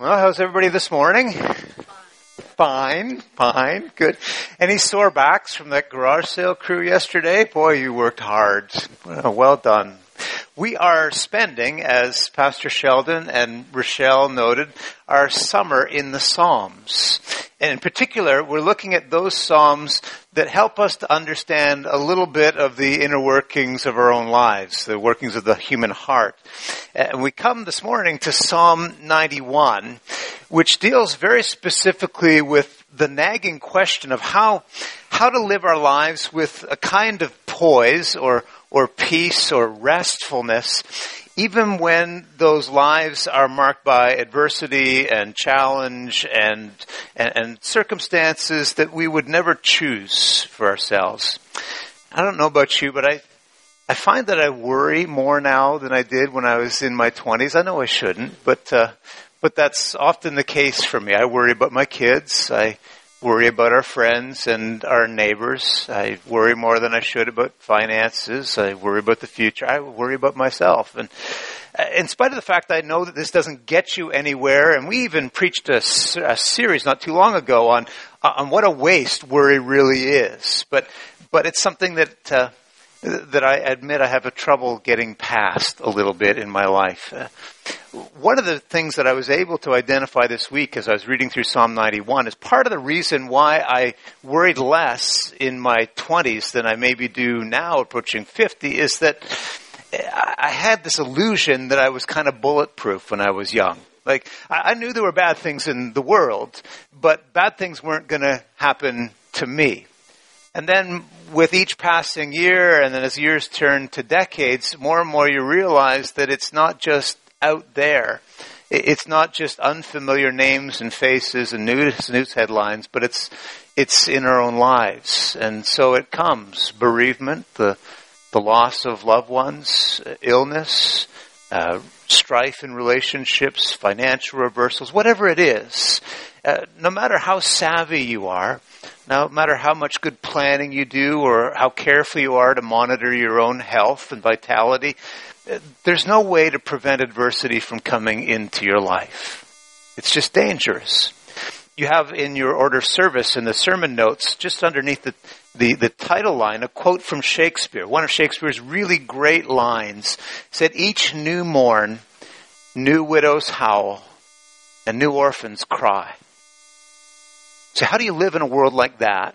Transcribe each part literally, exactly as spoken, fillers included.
Well, how's everybody this morning? Fine, fine, good. Any sore backs from that garage sale crew yesterday? Boy, you worked hard. Well done. We are spending, as Pastor Sheldon and Rochelle noted, our summer in the Psalms. And in particular, we're looking at those Psalms that help us to understand a little bit of the inner workings of our own lives, the workings of the human heart. And we come this morning to Psalm ninety-one, which deals very specifically with the nagging question of how how to live our lives with a kind of poise or or peace or restfulness, even when those lives are marked by adversity and challenge and, and and circumstances that we would never choose for ourselves. I don't know about you, but I I find that I worry more now than I did when I was in my twenties. I know I shouldn't, but uh, but that's often the case for me. I worry about my kids. I worry about our friends and our neighbors. I worry more than I should about finances. I worry about the future. I worry about myself. And in spite of the fact I know that this doesn't get you anywhere, and we even preached a, a series not too long ago on on what a waste worry really is. But but it's something that uh, that I admit I have a trouble getting past a little bit in my life. Uh, One of the things that I was able to identify this week as I was reading through Psalm ninety-one is part of the reason why I worried less in my twenties than I maybe do now approaching fifty is that I had this illusion that I was kind of bulletproof when I was young. Like, I knew there were bad things in the world, but bad things weren't going to happen to me. And then with each passing year, and then as years turn to decades, more and more you realize that it's not just out there. It's not just unfamiliar names and faces and news, news headlines, but it's it's in our own lives. And so it comes. Bereavement, the the loss of loved ones, illness, uh, strife in relationships, financial reversals, whatever it is. Uh, no matter how savvy you are, no matter how much good planning you do or how careful you are to monitor your own health and vitality, there's no way to prevent adversity from coming into your life. It's just dangerous. You have in your order of service in the sermon notes, just underneath the, the, the title line, a quote from Shakespeare. One of Shakespeare's really great lines said, "Each new morn, new widows howl, and new orphans cry." So how do you live in a world like that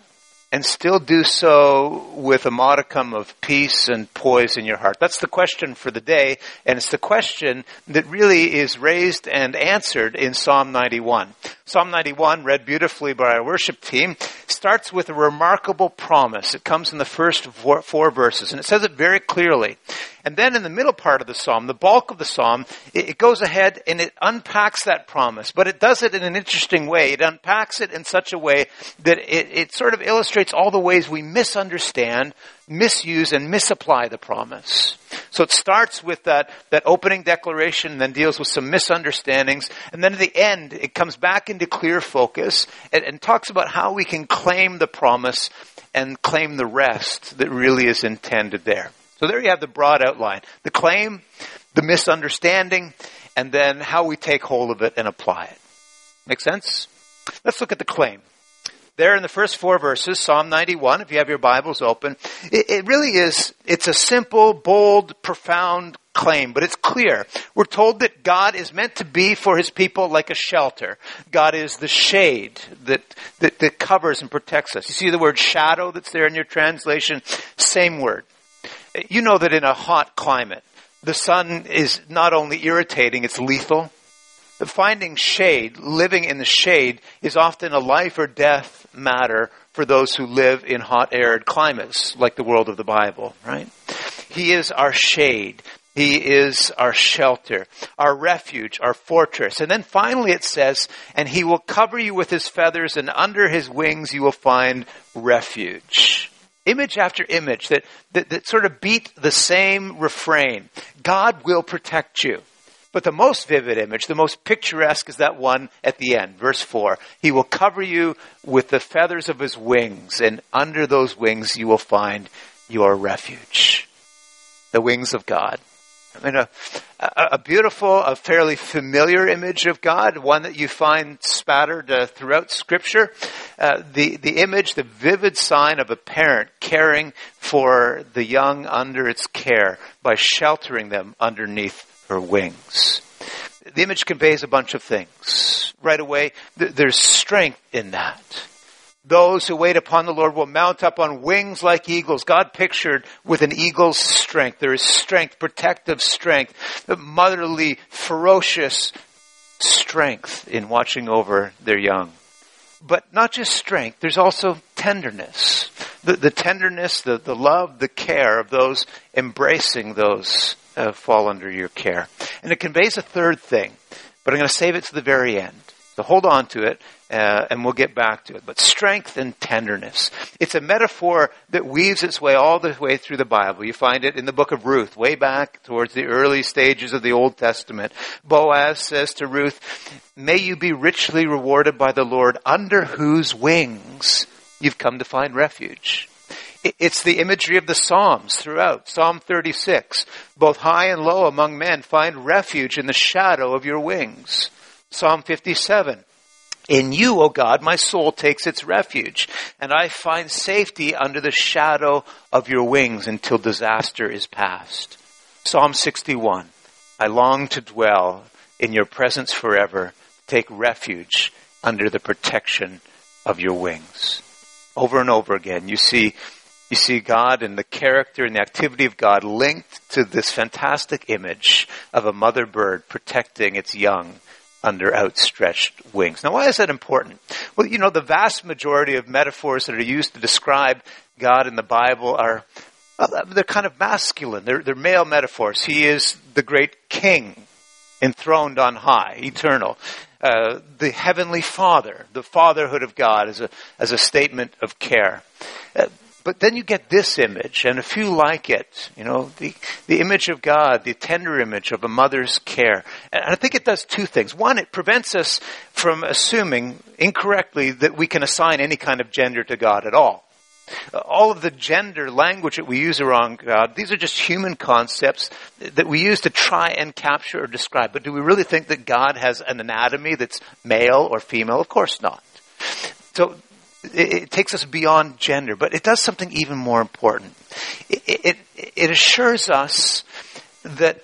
and still do so with a modicum of peace and poise in your heart? That's the question for the day, and it's the question that really is raised and answered in Psalm ninety-one. Psalm ninety-one, read beautifully by our worship team, starts with a remarkable promise. It comes in the first four, four verses, and it says it very clearly. And then in the middle part of the psalm, the bulk of the psalm, it, it goes ahead and it unpacks that promise, but it does it in an interesting way. It unpacks it in such a way that it, it sort of illustrates all the ways we misunderstand, misuse, and misapply the promise. So it starts with that, that opening declaration, then deals with some misunderstandings. And then at the end, it comes back into clear focus and, and talks about how we can claim the promise and claim the rest that really is intended there. So there you have the broad outline, the claim, the misunderstanding, and then how we take hold of it and apply it. Make sense? Let's look at the claim. There in the first four verses, Psalm ninety-one, if you have your Bibles open, it, it really is, it's a simple, bold, profound claim, but it's clear. We're told that God is meant to be for his people like a shelter. God is the shade that, that, that covers and protects us. You see the word shadow that's there in your translation? Same word. You know that in a hot climate, the sun is not only irritating, it's lethal. But finding shade, living in the shade, is often a life or death matter for those who live in hot, arid climates, like the world of the Bible, right? He is our shade. He is our shelter, our refuge, our fortress. And then finally it says, and he will cover you with his feathers, and under his wings you will find refuge. Image after image that, that, that sort of beat the same refrain. God will protect you. But the most vivid image, the most picturesque, is that one at the end, verse four. He will cover you with the feathers of his wings, and under those wings you will find your refuge. The wings of God. I mean, a, a beautiful, a fairly familiar image of God, one that you find spattered uh, throughout Scripture. Uh, the, the image, the vivid sign of a parent caring for the young under its care by sheltering them underneath her wings. The image conveys a bunch of things. Right away, th- there's strength in that. Those who wait upon the Lord will mount up on wings like eagles. God pictured with an eagle's strength. There is strength, protective strength, motherly, ferocious strength in watching over their young. But not just strength, there's also tenderness. The, the tenderness, the, the love, the care of those embracing those uh, fall under your care. And it conveys a third thing, but I'm going to save it to the very end. So hold on to it, uh, and we'll get back to it. But strength and tenderness. It's a metaphor that weaves its way all the way through the Bible. You find it in the book of Ruth, way back towards the early stages of the Old Testament. Boaz says to Ruth, "May you be richly rewarded by the Lord, under whose wings you've come to find refuge." It's the imagery of the Psalms throughout. Psalm thirty-six, "Both high and low among men find refuge in the shadow of your wings." Psalm fifty-seven, "In you, O God, my soul takes its refuge, and I find safety under the shadow of your wings until disaster is past." Psalm sixty-one, "I long to dwell in your presence forever, take refuge under the protection of your wings." Over and over again, you see you see God and the character and the activity of God linked to this fantastic image of a mother bird protecting its young under outstretched wings. Now, why is that important? Well, you know, the vast majority of metaphors that are used to describe God in the Bible are, they're kind of masculine. They're, they're male metaphors. He is the great king, enthroned on high, eternal. Uh, the heavenly father, the fatherhood of God as a, as a statement of care. Uh, But then you get this image, and a few like it, you know, the, the image of God, the tender image of a mother's care. And I think it does two things. One, it prevents us from assuming incorrectly that we can assign any kind of gender to God at all. All of the gender language that we use around God, these are just human concepts that we use to try and capture or describe. But do we really think that God has an anatomy that's male or female? Of course not. So it takes us beyond gender, but it does something even more important. It, it, it assures us that,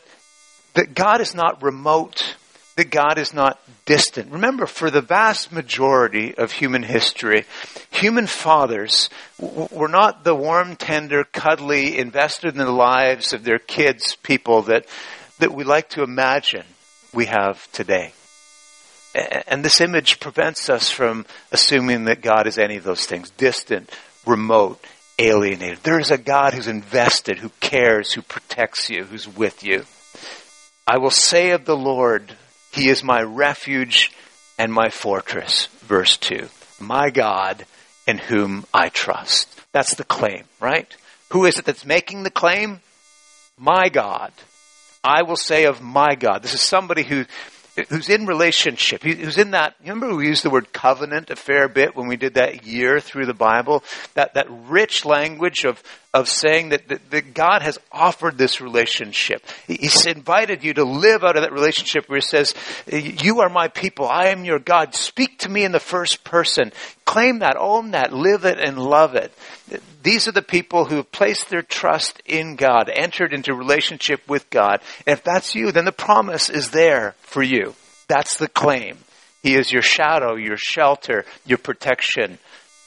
that God is not remote, that God is not distant. Remember, for the vast majority of human history, human fathers were not the warm, tender, cuddly, invested in the lives of their kids people that, that we like to imagine we have today. And this image prevents us from assuming that God is any of those things, distant, remote, alienated. There is a God who's invested, who cares, who protects you, who's with you. "I will say of the Lord, he is my refuge and my fortress," verse two. "My God in whom I trust." That's the claim, right? Who is it that's making the claim? My God. "I will say of my God." This is somebody who... who's in relationship, who's in that, remember we used the word covenant a fair bit when we did that year through the Bible, that, that rich language of, of saying that, that, that God has offered this relationship. He's invited you to live out of that relationship where he says, "You are my people, I am your God, speak to me in the first person." Claim that, own that, live it and love it. These are the people who have placed their trust in God, entered into relationship with God. And if that's you, then the promise is there for you. That's the claim. He is your shadow, your shelter, your protection,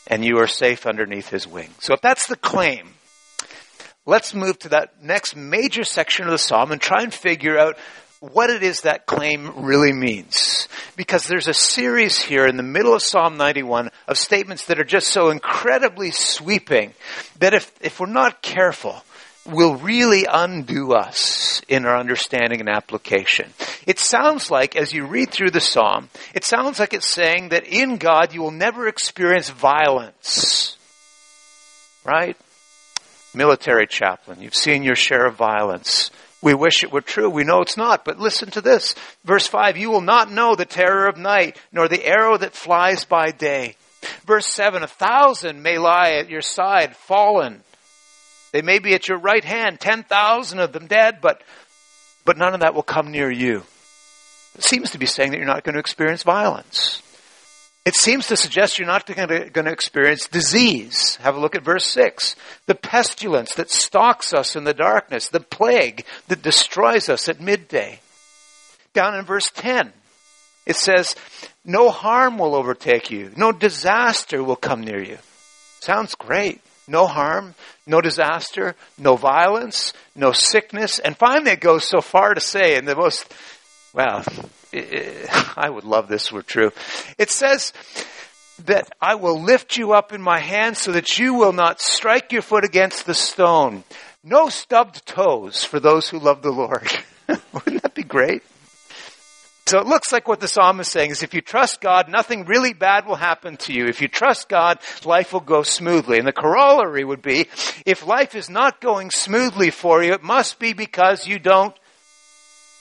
and you are safe underneath his wings. So if that's the claim, let's move to that next major section of the psalm and try and figure out what it is that claim really means. Because there's a series here in the middle of Psalm ninety-one of statements that are just so incredibly sweeping that if, if we're not careful, will really undo us in our understanding and application. It sounds like, as you read through the psalm, it sounds like it's saying that in God you will never experience violence. Right? Military chaplain, you've seen your share of violence. We wish it were true. We know it's not. But listen to this. Verse five, "You will not know the terror of night, nor the arrow that flies by day." Verse seven, "A thousand may lie at your side, fallen. They may be at your right hand, ten thousand of them dead, but but none of that will come near you. It seems to be saying that you're not going to experience violence. It seems to suggest you're not going to, going to experience disease. Have a look at verse six. The pestilence that stalks us in the darkness, the plague that destroys us at midday. Down in verse ten, it says, no harm will overtake you. No disaster will come near you. Sounds great. No harm, no disaster, no violence, no sickness. And finally it goes so far to say, in the most, well, I would love this were true. It says that I will lift you up in my hand so that you will not strike your foot against the stone. No stubbed toes for those who love the Lord. Wouldn't that be great? So it looks like what the psalm is saying is if you trust God, nothing really bad will happen to you. If you trust God, life will go smoothly. And the corollary would be, if life is not going smoothly for you, it must be because you don't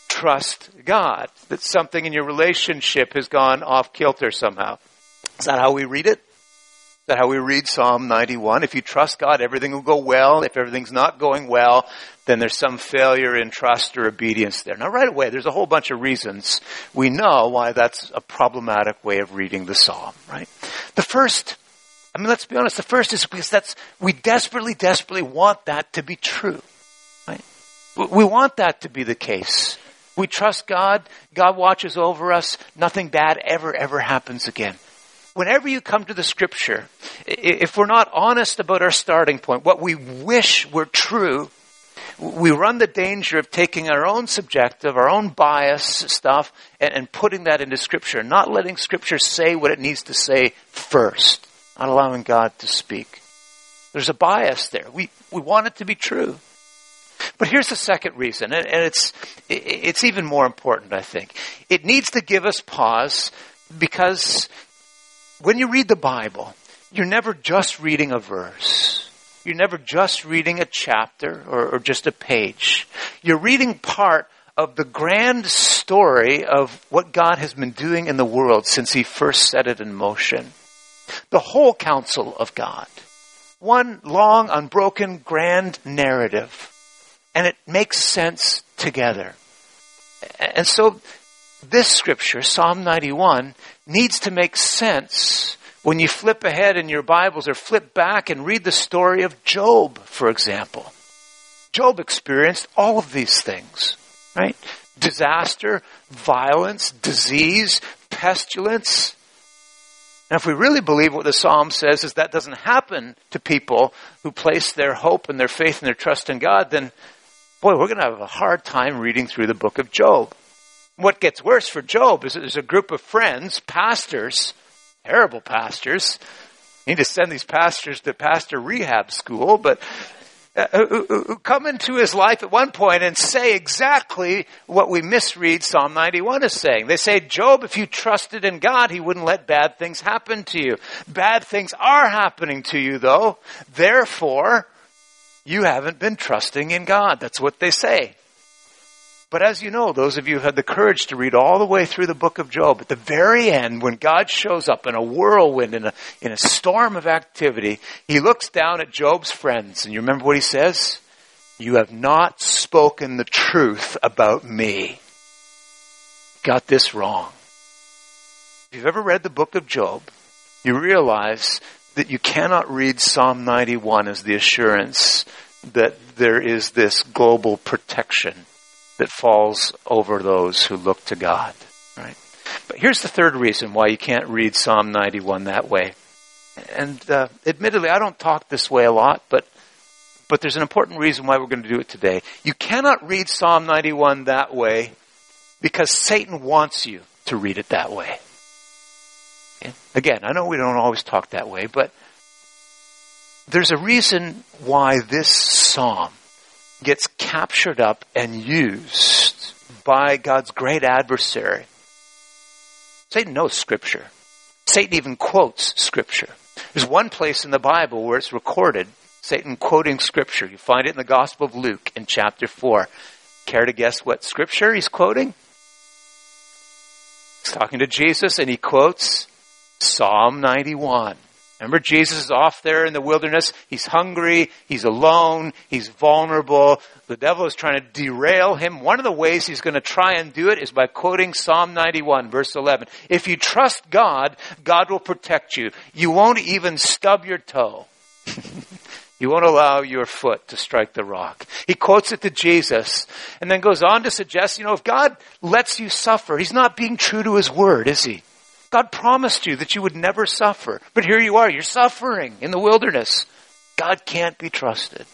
trust God. That something in your relationship has gone off kilter somehow. Is that how we read it? Is that how we read Psalm ninety-one? If you trust God, everything will go well. If everything's not going well, then there's some failure in trust or obedience there. Now, right away, there's a whole bunch of reasons we know why that's a problematic way of reading the psalm, right? The first, I mean, let's be honest, the first is because that's, we desperately, desperately want that to be true, right? We want that to be the case. We trust God, God watches over us, nothing bad ever, ever happens again. Whenever you come to the scripture, if we're not honest about our starting point, what we wish were true, we run the danger of taking our own subjective, our own bias stuff, and, and putting that into Scripture. Not letting Scripture say what it needs to say first. Not allowing God to speak. There's a bias there. We we want it to be true. But here's the second reason, and, and it's it's even more important, I think. It needs to give us pause, because when you read the Bible, you're never just reading a verse. You're never just reading a chapter or, or just a page. You're reading part of the grand story of what God has been doing in the world since He first set it in motion. The whole counsel of God. One long, unbroken, grand narrative. And it makes sense together. And so this scripture, Psalm ninety-one, needs to make sense when you flip ahead in your Bibles or flip back and read the story of Job, for example. Job experienced all of these things, right? Disaster, violence, disease, pestilence. And if we really believe what the psalm says is that doesn't happen to people who place their hope and their faith and their trust in God, then, boy, we're going to have a hard time reading through the book of Job. What gets worse for Job is that there's a group of friends, pastors, terrible pastors. You need to send these pastors to pastor rehab school, but uh, who, who come into his life at one point and say exactly what we misread Psalm ninety-one is saying. They say, Job, if you trusted in God, He wouldn't let bad things happen to you. Bad things are happening to you, though. Therefore, you haven't been trusting in God. That's what they say. But as you know, those of you who had the courage to read all the way through the book of Job, at the very end, when God shows up in a whirlwind, in a, in a storm of activity, He looks down at Job's friends. And you remember what He says? You have not spoken the truth about me. Got this wrong. If you've ever read the book of Job, you realize that you cannot read Psalm ninety-one as the assurance that there is this global protection that falls over those who look to God, right? But here's the third reason why you can't read Psalm ninety-one that way. And uh, admittedly, I don't talk this way a lot, but but there's an important reason why we're going to do it today. You cannot read Psalm ninety-one that way because Satan wants you to read it that way. Okay? Again, I know we don't always talk that way, but there's a reason why this psalm gets captured up and used by God's great adversary. Satan knows Scripture. Satan even quotes Scripture. There's one place in the Bible where it's recorded, Satan quoting Scripture. You find it in the Gospel of Luke in chapter four. Care to guess what Scripture he's quoting? He's talking to Jesus and he quotes Psalm ninety-one. Remember, Jesus is off there in the wilderness. He's hungry. He's alone. He's vulnerable. The devil is trying to derail him. One of the ways he's going to try and do it is by quoting Psalm ninety-one, verse eleven. If you trust God, God will protect you. You won't even stub your toe. You won't allow your foot to strike the rock. He quotes it to Jesus and then goes on to suggest, you know, if God lets you suffer, he's not being true to his word, is he? God promised you that you would never suffer. But here you are, you're suffering in the wilderness. God can't be trusted.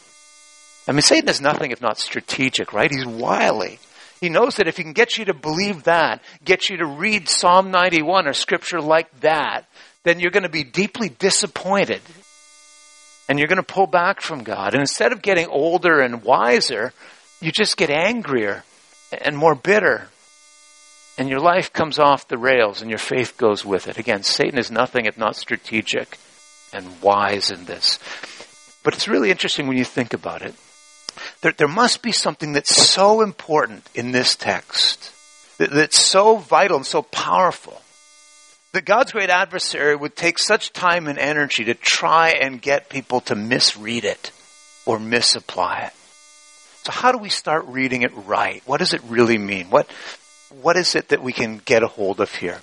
I mean, Satan is nothing if not strategic, right? He's wily. He knows that if he can get you to believe that, get you to read Psalm ninety-one or scripture like that, then you're going to be deeply disappointed. And you're going to pull back from God. And instead of getting older and wiser, you just get angrier and more bitter. And your life comes off the rails and your faith goes with it. Again, Satan is nothing if not strategic and wise in this. But it's really interesting when you think about it. There, there must be something that's so important in this text, that, that's so vital and so powerful, that God's great adversary would take such time and energy to try and get people to misread it or misapply it. So how do we start reading it right? What does it really mean? What... What is it that we can get a hold of here?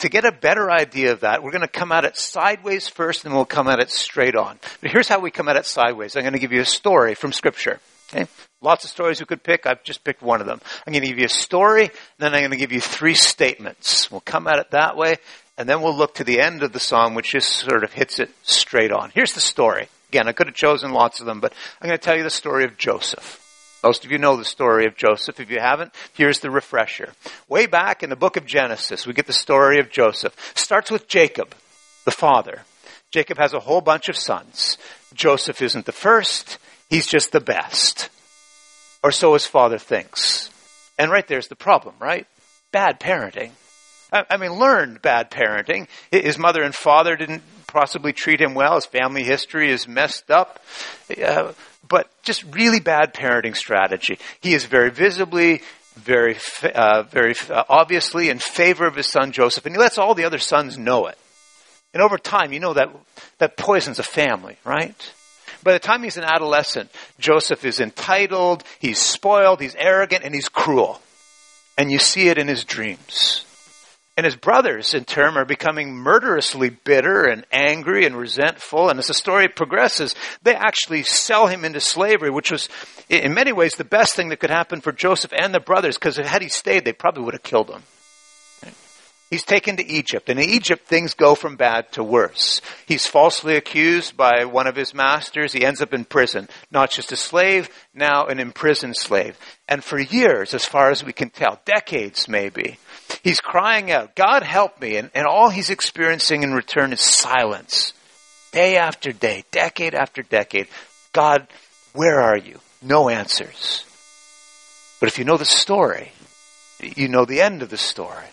To get a better idea of that, we're going to come at it sideways first, and we'll come at it straight on. But here's how we come at it sideways. I'm going to give you a story from Scripture. Okay? Lots of stories we could pick. I've just picked one of them. I'm going to give you a story, then I'm going to give you three statements. We'll come at it that way, and then we'll look to the end of the psalm, which just sort of hits it straight on. Here's the story. Again, I could have chosen lots of them, but I'm going to tell you the story of Joseph. Most of you know the story of Joseph. If you haven't, here's the refresher. Way back in the book of Genesis, we get the story of Joseph. Starts with Jacob, the father. Jacob has a whole bunch of sons. Joseph isn't the first. He's just the best. Or so his father thinks. And right there's the problem, right? Bad parenting. I mean, learned bad parenting. His mother and father didn't possibly treat him well. His family history is messed up. Uh, but just really bad parenting strategy. He is very visibly, very uh, very obviously in favor of his son Joseph. And he lets all the other sons know it. And over time, you know that that poisons a family, right? By the time he's an adolescent, Joseph is entitled, he's spoiled, he's arrogant, and he's cruel. And you see it in his dreams. And his brothers, in turn, are becoming murderously bitter and angry and resentful. And as the story progresses, they actually sell him into slavery, which was, in many ways, the best thing that could happen for Joseph and the brothers, because had he stayed, they probably would have killed him. He's taken to Egypt. And in Egypt, things go from bad to worse. He's falsely accused by one of his masters. He ends up in prison. Not just a slave, now an imprisoned slave. And for years, as far as we can tell, decades maybe, he's crying out, God help me. And, and all he's experiencing in return is silence. Day after day, decade after decade. God, where are you? No answers. But if you know the story, you know the end of the story.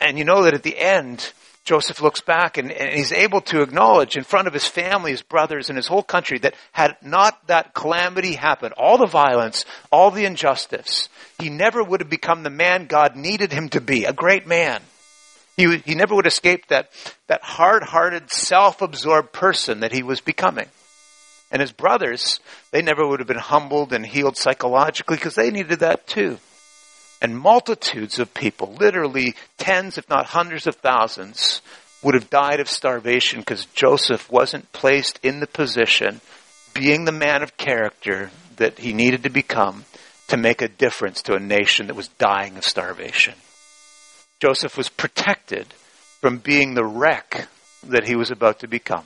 And you know that at the end, Joseph looks back and, and he's able to acknowledge in front of his family, his brothers, and his whole country that had not that calamity happened, all the violence, all the injustice, he never would have become the man God needed him to be, a great man. He, he never would have escaped that, that hard-hearted, self-absorbed person that he was becoming. And his brothers, they never would have been humbled and healed psychologically because they needed that too. And multitudes of people, literally tens if not hundreds of thousands, would have died of starvation because Joseph wasn't placed in the position, being the man of character that he needed to become, to make a difference to a nation that was dying of starvation. Joseph was protected from being the wreck that he was about to become.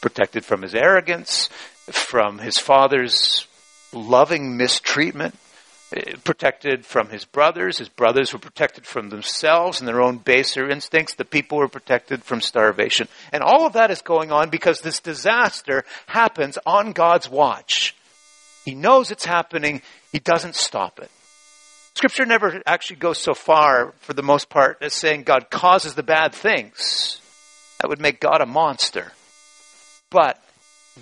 Protected from his arrogance, from his father's loving mistreatment, protected from his brothers. His brothers were protected from themselves and their own baser instincts. The people were protected from starvation. And all of that is going on because this disaster happens on God's watch. He knows it's happening. He doesn't stop it. Scripture never actually goes so far, for the most part, as saying God causes the bad things. That would make God a monster. But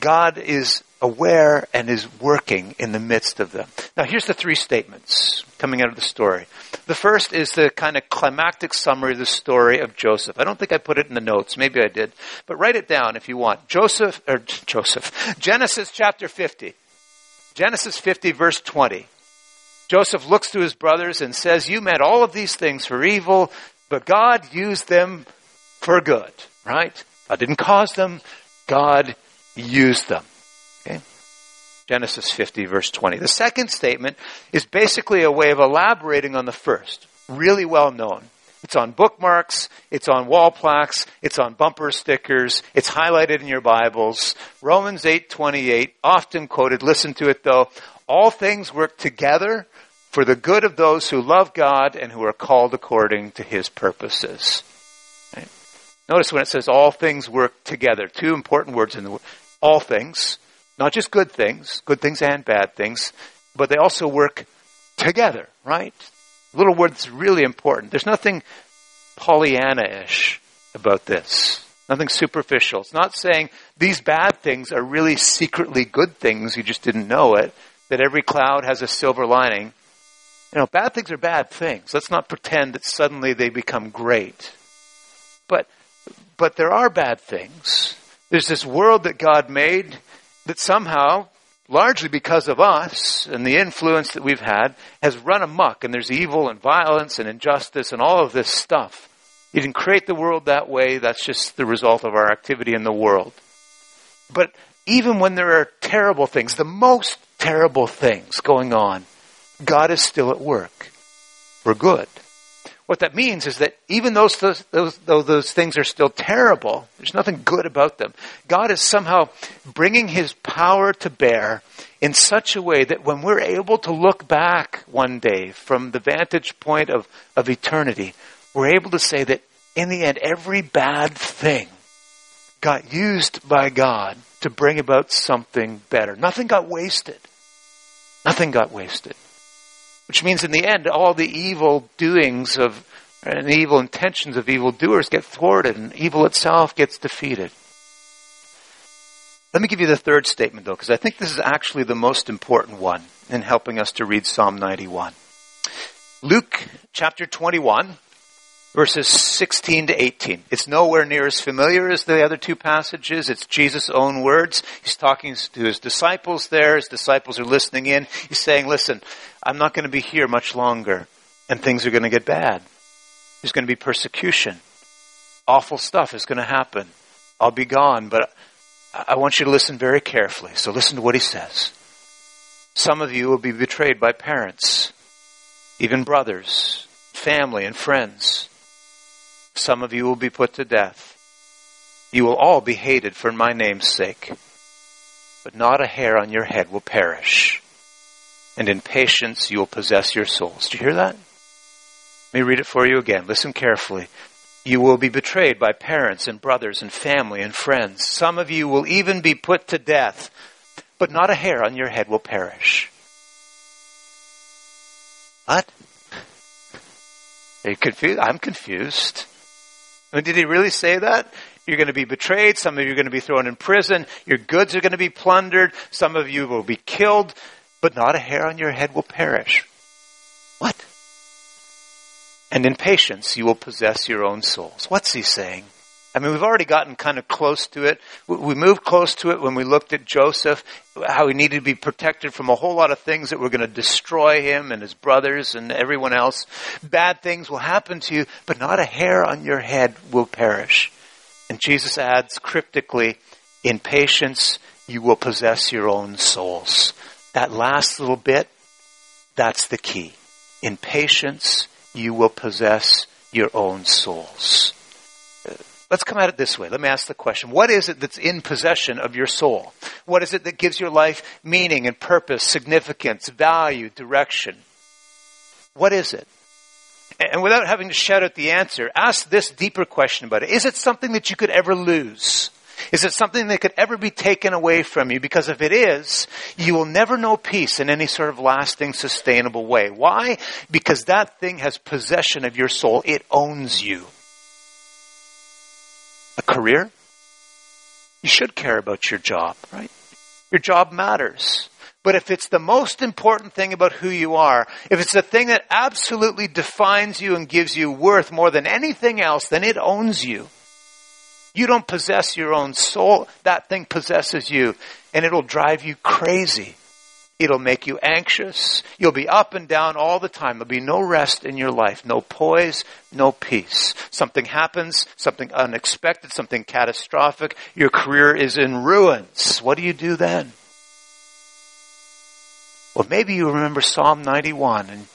God is aware and is working in the midst of them. Now, here's the three statements coming out of the story. The first is the kind of climactic summary of the story of Joseph. I don't think I put it in the notes. Maybe I did. But write it down if you want. Joseph, or Joseph, Genesis chapter fifty. Genesis fifty, verse twenty. Joseph looks to his brothers and says, "You meant all of these things for evil, but God used them for good," right? God didn't cause them. God used them. Okay? Genesis fifty, verse twenty. The second statement is basically a way of elaborating on the first. Really well known. It's on bookmarks. It's on wall plaques. It's on bumper stickers. It's highlighted in your Bibles. Romans eight twenty-eight, often quoted. Listen to it, though. "All things work together for the good of those who love God and who are called according to his purposes." Right? Notice when it says all things work together, two important words in the word. All things, not just good things, good things and bad things, but they also work together, right? A little word that's really important. There's nothing Pollyanna-ish about this. Nothing superficial. It's not saying these bad things are really secretly good things, you just didn't know it. That every cloud has a silver lining. You know, bad things are bad things. Let's not pretend that suddenly they become great. But but there are bad things. There's this world that God made that somehow, largely because of us and the influence that we've had, has run amok. And there's evil and violence and injustice and all of this stuff. You didn't create the world that way. That's just the result of our activity in the world. But even when there are terrible things, the most terrible things going on, God is still at work for good. What that means is that even though those, those, though those things are still terrible, there's nothing good about them. God is somehow bringing his power to bear in such a way that when we're able to look back one day from the vantage point of, of eternity, we're able to say that in the end, every bad thing got used by God to bring about something better. Nothing got wasted. Nothing got wasted. Which means in the end, all the evil doings of, and the evil intentions of evildoers get thwarted, and evil itself gets defeated. Let me give you the third statement, though, because I think this is actually the most important one in helping us to read Psalm ninety-one. Luke chapter twenty-one. Verses sixteen to eighteen. It's nowhere near as familiar as the other two passages. It's Jesus' own words. He's talking to his disciples there. His disciples are listening in. He's saying, listen, I'm not going to be here much longer, and things are going to get bad. There's going to be persecution. Awful stuff is going to happen. I'll be gone, but I want you to listen very carefully. So listen to what he says. Some of you will be betrayed by parents, even brothers, family, and friends. Some of you will be put to death. You will all be hated for my name's sake, but not a hair on your head will perish. And in patience you will possess your souls. Do you hear that? Let me read it for you again. Listen carefully. You will be betrayed by parents and brothers and family and friends. Some of you will even be put to death, but not a hair on your head will perish. What? Are you confused? I'm confused. I mean, did he really say that? You're going to be betrayed. Some of you are going to be thrown in prison. Your goods are going to be plundered. Some of you will be killed, but not a hair on your head will perish. What? And in patience, you will possess your own souls. What's he saying? I mean, we've already gotten kind of close to it. We moved close to it when we looked at Joseph, how he needed to be protected from a whole lot of things that were going to destroy him and his brothers and everyone else. Bad things will happen to you, but not a hair on your head will perish. And Jesus adds cryptically, in patience, you will possess your own souls. That last little bit, that's the key. In patience, you will possess your own souls. Let's come at it this way. Let me ask the question. What is it that's in possession of your soul? What is it that gives your life meaning and purpose, significance, value, direction? What is it? And without having to shout out the answer, ask this deeper question about it. Is it something that you could ever lose? Is it something that could ever be taken away from you? Because if it is, you will never know peace in any sort of lasting, sustainable way. Why? Because that thing has possession of your soul. It owns you. A career? You should care about your job, right? Your job matters. But if it's the most important thing about who you are, if it's the thing that absolutely defines you and gives you worth more than anything else, then it owns you. You don't possess your own soul. That thing possesses you, and it'll drive you crazy. It'll make you anxious. You'll be up and down all the time. There'll be no rest in your life, no poise, no peace. Something happens, something unexpected, something catastrophic. Your career is in ruins. What do you do then? Well, maybe you remember Psalm ninety-one and,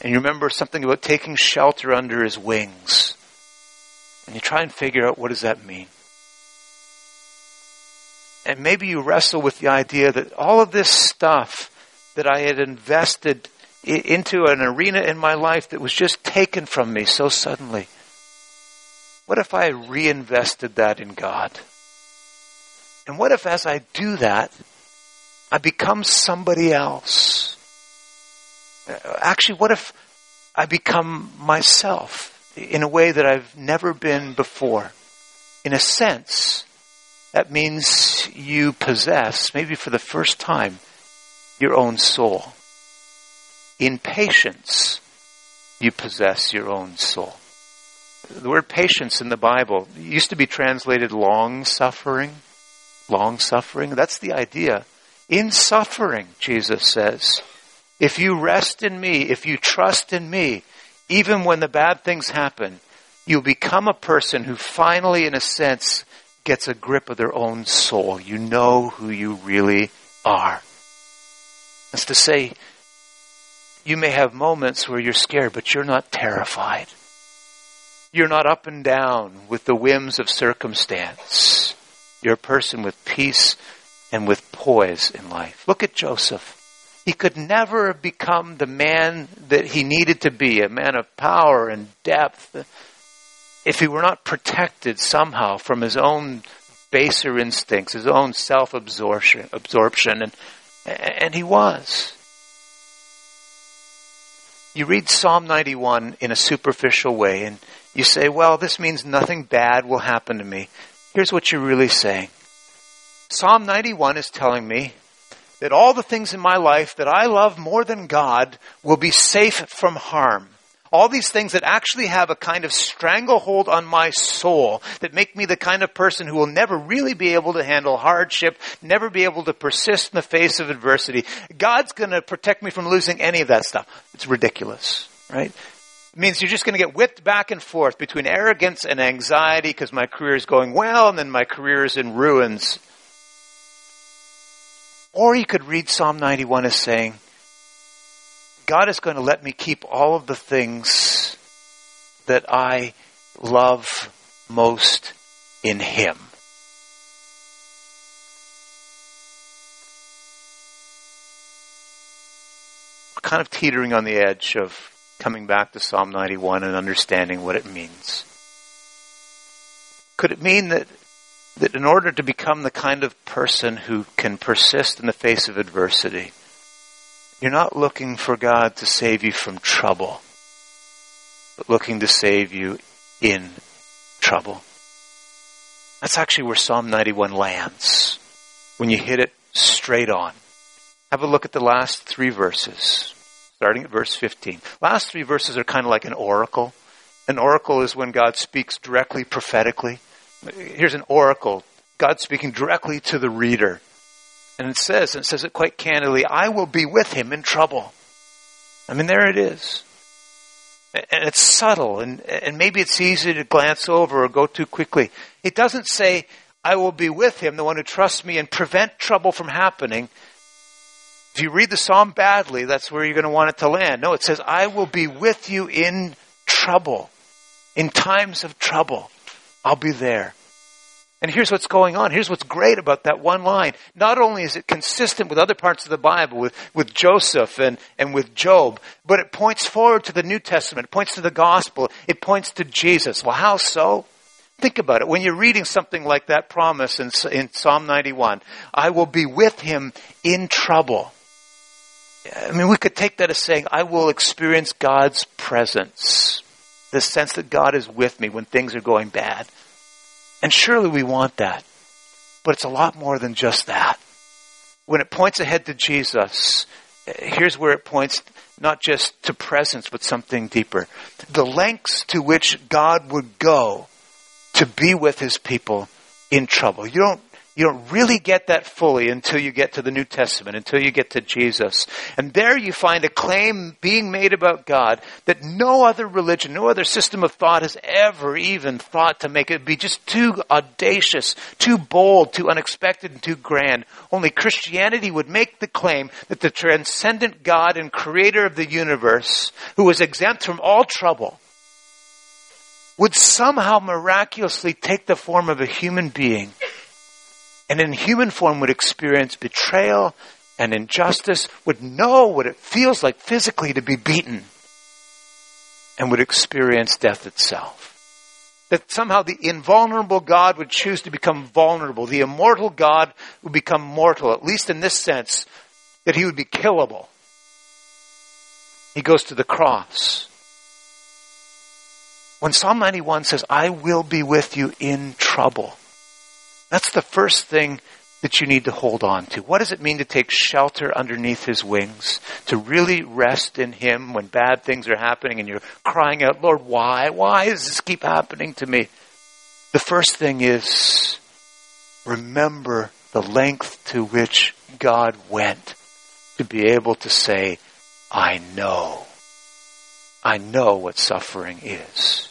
and you remember something about taking shelter under his wings. And you try and figure out, what does that mean? And maybe you wrestle with the idea that all of this stuff that I had invested i- into an arena in my life that was just taken from me so suddenly. What if I reinvested that in God? And what if as I do that, I become somebody else? Actually, what if I become myself in a way that I've never been before? In a sense, that means you possess, maybe for the first time, your own soul. In patience, you possess your own soul. The word patience in the Bible used to be translated long-suffering. Long-suffering, that's the idea. In suffering, Jesus says, if you rest in me, if you trust in me, even when the bad things happen, you become a person who finally, in a sense, gets a grip of their own soul. You know who you really are. That's to say, you may have moments where you're scared, but you're not terrified. You're not up and down with the whims of circumstance. You're a person with peace and with poise in life. Look at Joseph. He could never have become the man that he needed to be, a man of power and depth, if he were not protected somehow from his own baser instincts, his own self-absorption. absorption, and, and he was. You read Psalm ninety-one in a superficial way, and you say, well, this means nothing bad will happen to me. Here's what you're really saying. Psalm ninety-one is telling me that all the things in my life that I love more than God will be safe from harm. All these things that actually have a kind of stranglehold on my soul, that make me the kind of person who will never really be able to handle hardship, never be able to persist in the face of adversity. God's going to protect me from losing any of that stuff. It's ridiculous, right? It means you're just going to get whipped back and forth between arrogance and anxiety because my career is going well and then my career is in ruins. Or you could read Psalm ninety-one as saying, God is going to let me keep all of the things that I love most in Him. We're kind of teetering on the edge of coming back to Psalm ninety-one and understanding what it means. Could it mean that that in order to become the kind of person who can persist in the face of adversity, you're not looking for God to save you from trouble, but looking to save you in trouble? That's actually where Psalm ninety-one lands, when you hit it straight on. Have a look at the last three verses, starting at verse fifteen. Last three verses are kind of like an oracle. An oracle is when God speaks directly prophetically. Here's an oracle, God speaking directly to the reader. And it says, and it says it quite candidly, I will be with him in trouble. I mean, there it is. And it's subtle, and, and maybe it's easy to glance over or go too quickly. It doesn't say, I will be with him, the one who trusts me, and prevent trouble from happening. If you read the psalm badly, that's where you're going to want it to land. No, it says, I will be with you in trouble, in times of trouble. I'll be there. And here's what's going on. Here's what's great about that one line. Not only is it consistent with other parts of the Bible, with, with Joseph and, and with Job, but it points forward to the New Testament. It points to the Gospel. It points to Jesus. Well, how so? Think about it. When you're reading something like that promise in, in Psalm ninety-one, I will be with him in trouble. I mean, we could take that as saying, I will experience God's presence. The sense that God is with me when things are going bad. And surely we want that. But it's a lot more than just that. When it points ahead to Jesus, here's where it points not just to presence, but something deeper. The lengths to which God would go to be with his people in trouble. You don't You don't really get that fully until you get to the New Testament, until you get to Jesus. And there you find a claim being made about God that no other religion, no other system of thought has ever even thought to make. It would be just too audacious, too bold, too unexpected, and too grand. Only Christianity would make the claim that the transcendent God and creator of the universe, who was exempt from all trouble, would somehow miraculously take the form of a human being, and in human form would experience betrayal and injustice, would know what it feels like physically to be beaten, and would experience death itself. That somehow the invulnerable God would choose to become vulnerable. The immortal God would become mortal, at least in this sense, that he would be killable. He goes to the cross. When Psalm ninety-one says, "I will be with you in trouble," that's the first thing that you need to hold on to. What does it mean to take shelter underneath his wings? To really rest in him when bad things are happening and you're crying out, "Lord, why? Why does this keep happening to me?" The first thing is, remember the length to which God went to be able to say, "I know. I know what suffering is."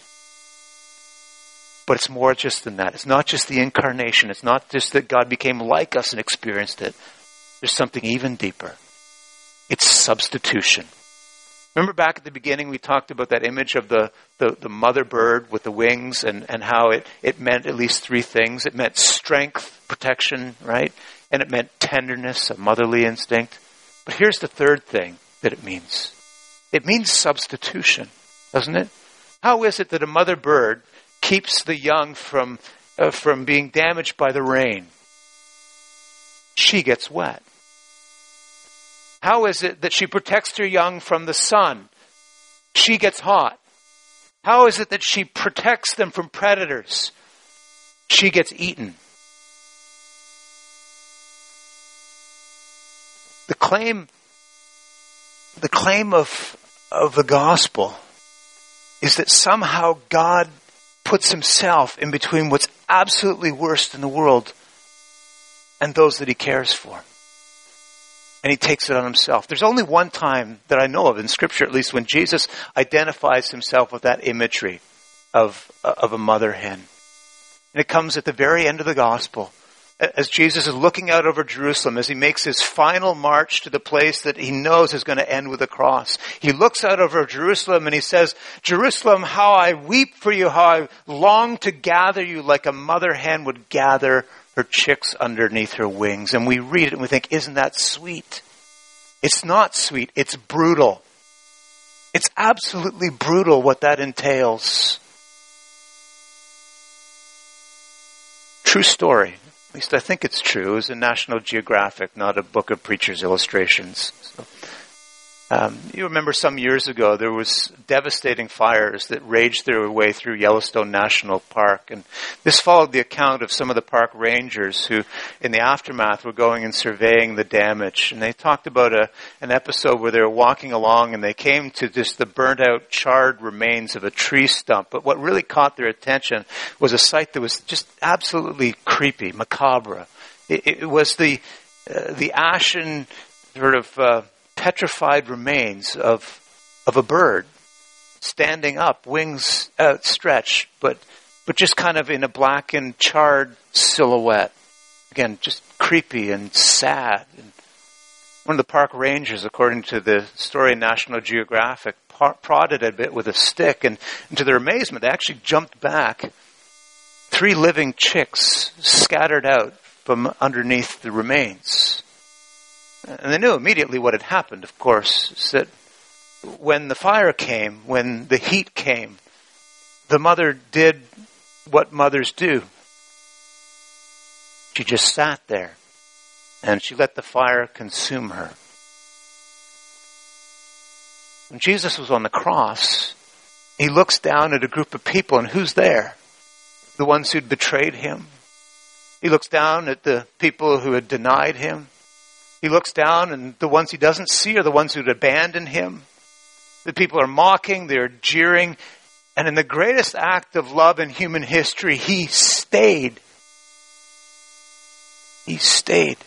But it's more just than that. It's not just the incarnation. It's not just that God became like us and experienced it. There's something even deeper. It's substitution. Remember back at the beginning we talked about that image of the, the, the mother bird with the wings and, and how it, it meant at least three things. It meant strength, protection, right? And it meant tenderness, a motherly instinct. But here's the third thing that it means. It means substitution, doesn't it? How is it that a mother bird keeps the young from uh, from being damaged by the rain? She gets wet. How is it that she protects her young from the sun? She gets hot. How is it that she protects them from predators? She gets eaten. The claim, the claim of of the gospel is that somehow God puts himself in between what's absolutely worst in the world and those that he cares for. And he takes it on himself. There's only one time that I know of in Scripture, at least, when Jesus identifies himself with that imagery of, of a mother hen. And it comes at the very end of the gospel, as Jesus is looking out over Jerusalem, as he makes his final march to the place that he knows is going to end with a cross. He looks out over Jerusalem and he says, "Jerusalem, how I weep for you, how I long to gather you like a mother hen would gather her chicks underneath her wings." And we read it and we think, isn't that sweet? It's not sweet. It's brutal. It's absolutely brutal what that entails. True story. At least I think it's true. It was in National Geographic, not a book of preacher's illustrations. So, um, you remember some years ago, there was devastating fires that raged their way through Yellowstone National Park. And this followed the account of some of the park rangers who, in the aftermath, were going and surveying the damage. And they talked about a, an episode where they were walking along and they came to just the burnt-out, charred remains of a tree stump. But what really caught their attention was a sight that was just absolutely creepy, macabre. It, it was the uh, the ashen, sort of uh, petrified remains of of a bird standing up, wings outstretched, but but just kind of in a blackened, charred silhouette. Again, just creepy and sad. And one of the park rangers, according to the story in National Geographic, prodded a bit with a stick, and, and to their amazement, they actually jumped back. Three living chicks scattered out from underneath the remains. And they knew immediately what had happened, of course, is that when the fire came, when the heat came, the mother did what mothers do. She just sat there, and she let the fire consume her. When Jesus was on the cross, he looks down at a group of people, and who's there? The ones who'd betrayed him, He looks down at the people who had denied him. He looks down, and the ones he doesn't see are the ones who'd abandoned him. The people are mocking, they're jeering. And in the greatest act of love in human history, he stayed. He stayed.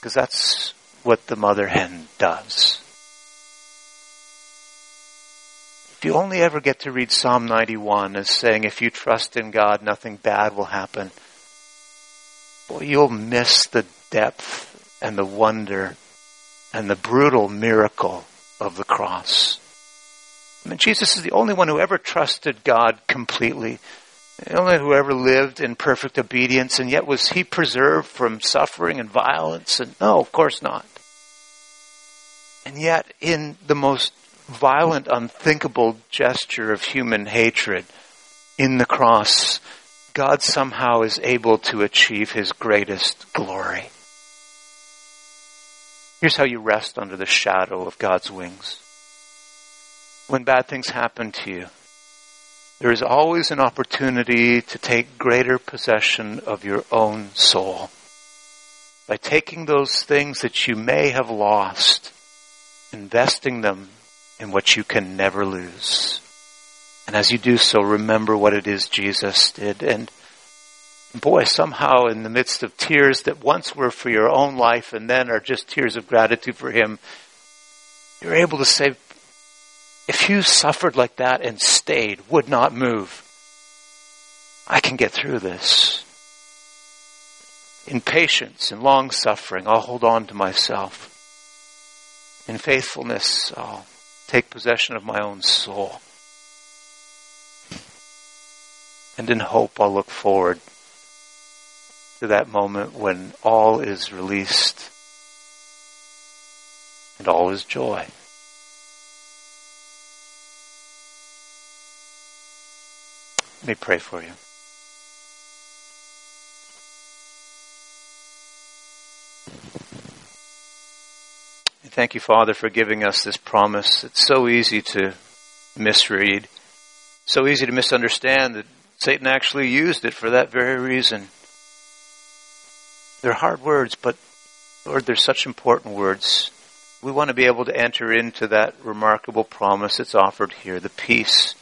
Because that's what the mother hen does. If you only ever get to read Psalm ninety-one as saying, if you trust in God, nothing bad will happen, boy, you'll miss the depth and the wonder and the brutal miracle of the cross. I mean, Jesus is the only one who ever trusted God completely, the only one who ever lived in perfect obedience, and yet was he preserved from suffering and violence? And no, of course not. And yet, in the most violent, unthinkable gesture of human hatred, in the cross, God somehow is able to achieve his greatest glory. Here's how you rest under the shadow of God's wings. When bad things happen to you, there is always an opportunity to take greater possession of your own soul by taking those things that you may have lost, investing them in what you can never lose. And as you do so, remember what it is Jesus did. And boy, somehow in the midst of tears that once were for your own life and then are just tears of gratitude for him, you're able to say, if you suffered like that and stayed, would not move, I can get through this. In patience and long suffering, I'll hold on to myself. In faithfulness, I'll take possession of my own soul. And in hope, I'll look forward to that moment when all is released and all is joy. Let me pray for you. And thank you, Father, for giving us this promise. It's so easy to misread, so easy to misunderstand that Satan actually used it for that very reason. They're hard words, but Lord, they're such important words. We want to be able to enter into that remarkable promise that's offered here, the peace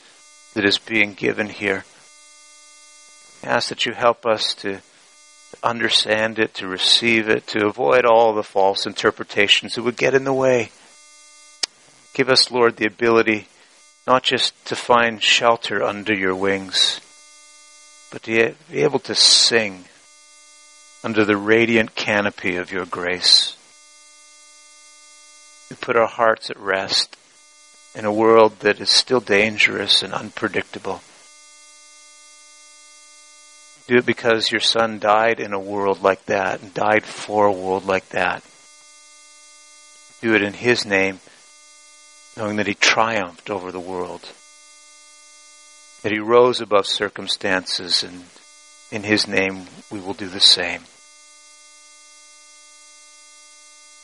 that is being given here. I ask that you help us to understand it, to receive it, to avoid all the false interpretations that would get in the way. Give us, Lord, the ability not just to find shelter under your wings, but to be able to sing under the radiant canopy of your grace. We put our hearts at rest in a world that is still dangerous and unpredictable. Do it because your son died in a world like that and died for a world like that. Do it in his name, knowing that he triumphed over the world, that he rose above circumstances, and in his name we will do the same.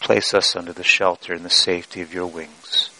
Place us under the shelter and the safety of your wings.